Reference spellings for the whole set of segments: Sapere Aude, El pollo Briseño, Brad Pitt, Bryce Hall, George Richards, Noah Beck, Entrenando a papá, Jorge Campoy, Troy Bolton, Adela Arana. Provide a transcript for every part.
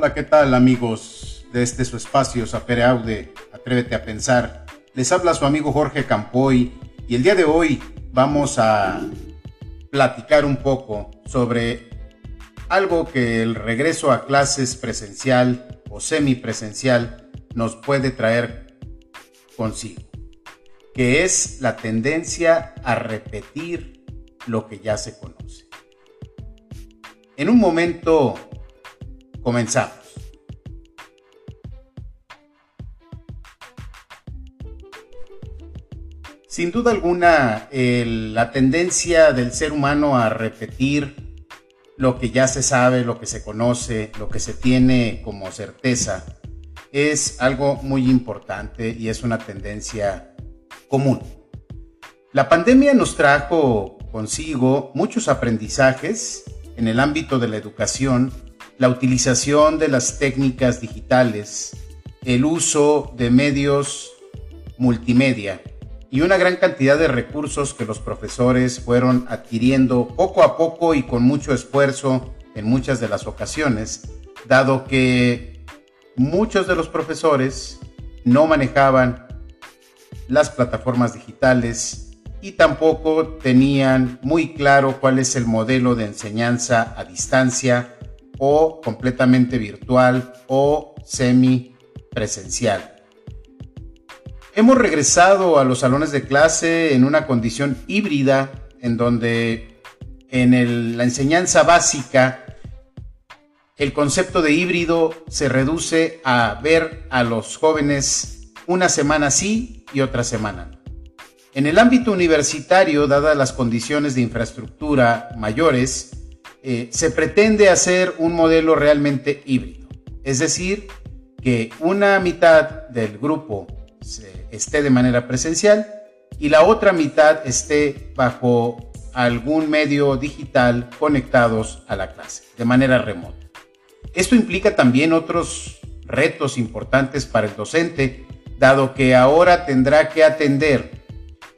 Hola, ¿qué tal amigos de este su espacio Sapere Aude, Atrévete a Pensar? Les habla su amigo Jorge Campoy y el día de hoy vamos a platicar un poco sobre algo que el regreso a clases presencial o semipresencial nos puede traer consigo, que es la tendencia a repetir lo que ya se conoce. En un momento comenzamos. Sin duda alguna, la tendencia del ser humano a repetir lo que ya se sabe, lo que se conoce, lo que se tiene como certeza, es algo muy importante y es una tendencia común. La pandemia nos trajo consigo muchos aprendizajes en el ámbito de la educación, la utilización de las técnicas digitales, el uso de medios multimedia y una gran cantidad de recursos que los profesores fueron adquiriendo poco a poco y con mucho esfuerzo en muchas de las ocasiones, dado que muchos de los profesores no manejaban las plataformas digitales y tampoco tenían muy claro cuál es el modelo de enseñanza a distancia o completamente virtual o semipresencial. Hemos regresado a los salones de clase en una condición híbrida en donde en la enseñanza básica el concepto de híbrido se reduce a ver a los jóvenes una semana sí y otra semana no. En el ámbito universitario, dadas las condiciones de infraestructura mayores, se pretende hacer un modelo realmente híbrido, es decir, que una mitad del grupo esté de manera presencial y la otra mitad esté bajo algún medio digital conectados a la clase de manera remota. Esto implica también otros retos importantes para el docente, dado que ahora tendrá que atender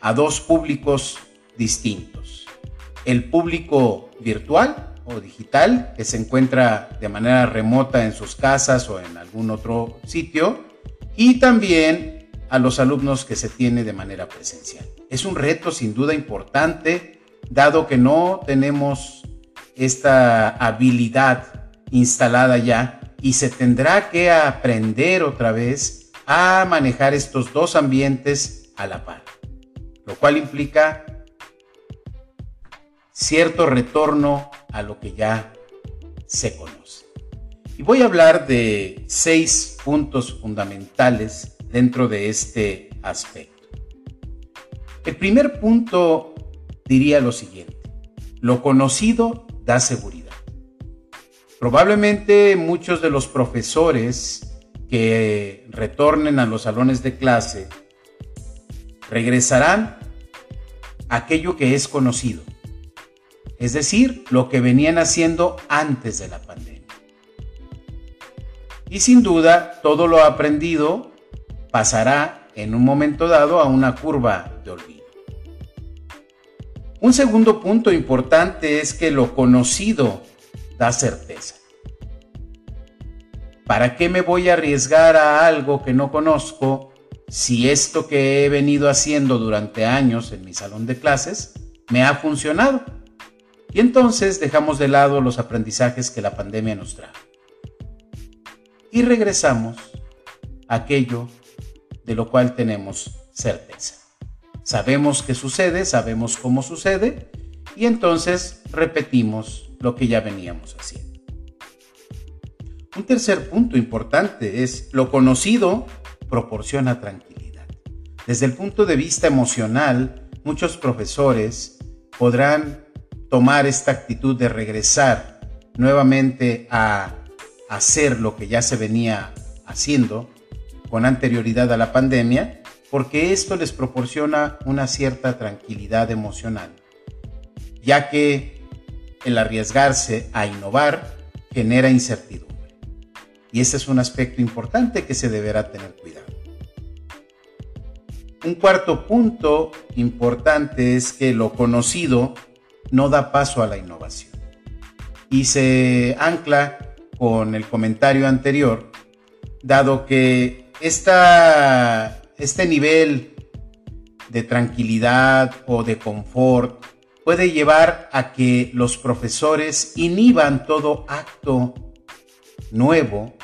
a dos públicos distintos: el público virtual o digital, que se encuentra de manera remota en sus casas o en algún otro sitio, y también a los alumnos que se tiene de manera presencial. Es un reto sin duda importante, dado que no tenemos esta habilidad instalada ya y se tendrá que aprender otra vez a manejar estos dos ambientes a la par, lo cual implica cierto retorno a lo que ya se conoce. Y voy a hablar de 6 puntos fundamentales dentro de este aspecto. El primer punto diría lo siguiente: lo conocido da seguridad. Probablemente muchos de los profesores que retornen a los salones de clase regresarán a aquello que es conocido, es decir, lo que venían haciendo antes de la pandemia. Y sin duda, todo lo aprendido pasará en un momento dado a una curva de olvido. Un segundo punto importante es que lo conocido da certeza. ¿Para qué me voy a arriesgar a algo que no conozco si esto que he venido haciendo durante años en mi salón de clases me ha funcionado? Y entonces dejamos de lado los aprendizajes que la pandemia nos trajo y regresamos a aquello de lo cual tenemos certeza. Sabemos qué sucede, sabemos cómo sucede y entonces repetimos lo que ya veníamos haciendo. Un tercer punto importante es: lo conocido proporciona tranquilidad. Desde el punto de vista emocional, muchos profesores podrán tomar esta actitud de regresar nuevamente a hacer lo que ya se venía haciendo con anterioridad a la pandemia, porque esto les proporciona una cierta tranquilidad emocional, ya que el arriesgarse a innovar genera incertidumbre. Y ese es un aspecto importante que se deberá tener cuidado. Un cuarto punto importante es que lo conocido no da paso a la innovación y se ancla con el comentario anterior, dado que este nivel de tranquilidad o de confort puede llevar a que los profesores inhiban todo acto nuevo,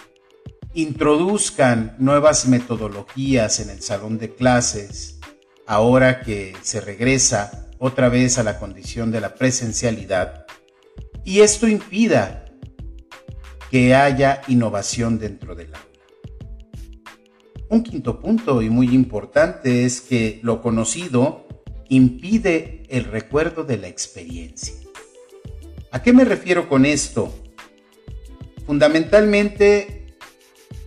introduzcan nuevas metodologías en el salón de clases, ahora que se regresa otra vez a la condición de la presencialidad, y esto impida que haya innovación dentro del aula. Un quinto punto y muy importante es que lo conocido impide el recuerdo de la experiencia. ¿A qué me refiero con esto? Fundamentalmente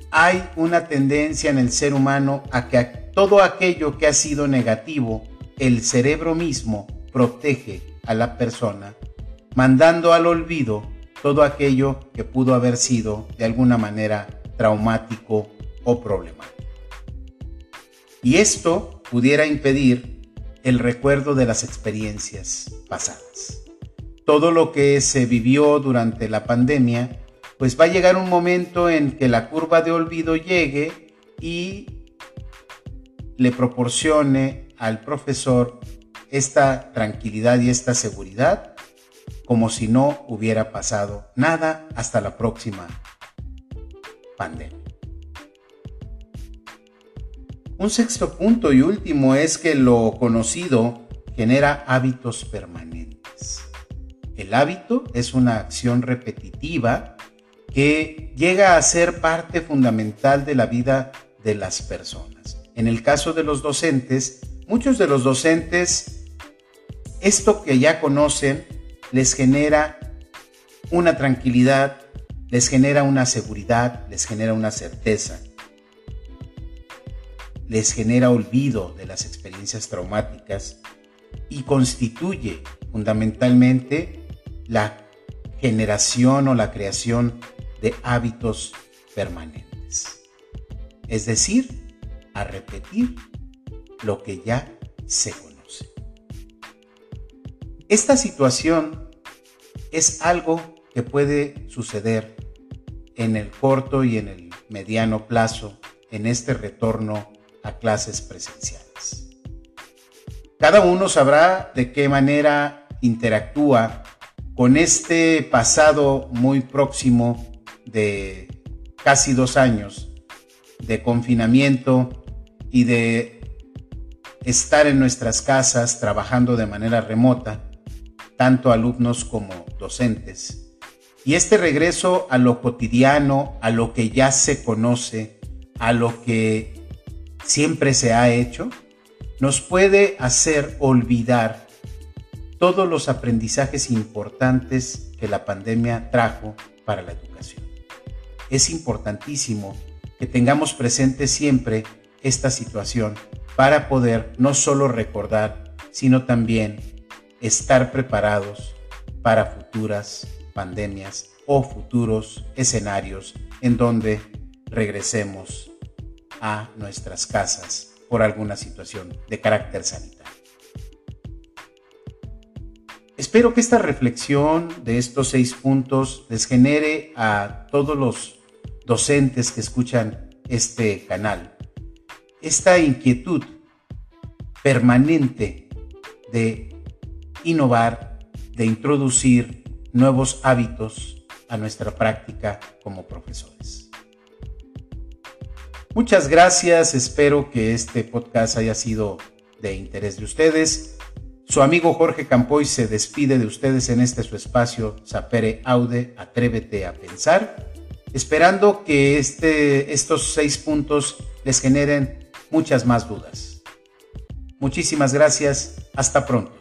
hay una tendencia en el ser humano a que todo aquello que ha sido negativo, el cerebro mismo protege a la persona, mandando al olvido todo aquello que pudo haber sido de alguna manera traumático o problemático. Y esto pudiera impedir el recuerdo de las experiencias pasadas. Todo lo que se vivió durante la pandemia, pues va a llegar un momento en que la curva de olvido llegue y le proporcione al profesor esta tranquilidad y esta seguridad, como si no hubiera pasado nada hasta la próxima pandemia. Un sexto punto y último es que lo conocido genera hábitos permanentes. El hábito es una acción repetitiva que llega a ser parte fundamental de la vida de las personas. En el caso de los docentes, muchos de los docentes, esto que ya conocen, les genera una tranquilidad, les genera una seguridad, les genera una certeza, les genera olvido de las experiencias traumáticas y constituye fundamentalmente la generación o la creación de hábitos permanentes. Es decir, a repetir lo que ya se conoce. Esta situación es algo que puede suceder en el corto y en el mediano plazo en este retorno a clases presenciales. Cada uno sabrá de qué manera interactúa con este pasado muy próximo de casi 2 años de confinamiento y de estar en nuestras casas trabajando de manera remota, tanto alumnos como docentes. Y este regreso a lo cotidiano, a lo que ya se conoce, a lo que siempre se ha hecho, nos puede hacer olvidar todos los aprendizajes importantes que la pandemia trajo para la educación. Es importantísimo que tengamos presente siempre esta situación para poder no solo recordar, sino también estar preparados para futuras pandemias o futuros escenarios en donde regresemos a nuestras casas por alguna situación de carácter sanitario. Espero que esta reflexión de estos 6 puntos les genere a todos los docentes que escuchan este canal esta inquietud permanente de innovar, de introducir nuevos hábitos a nuestra práctica como profesores. Muchas gracias, espero que este podcast haya sido de interés de ustedes. Su amigo Jorge Campoy se despide de ustedes en este su espacio Sapere Aude, Atrévete a Pensar, esperando que estos 6 puntos les generen muchas más dudas. Muchísimas gracias, hasta pronto.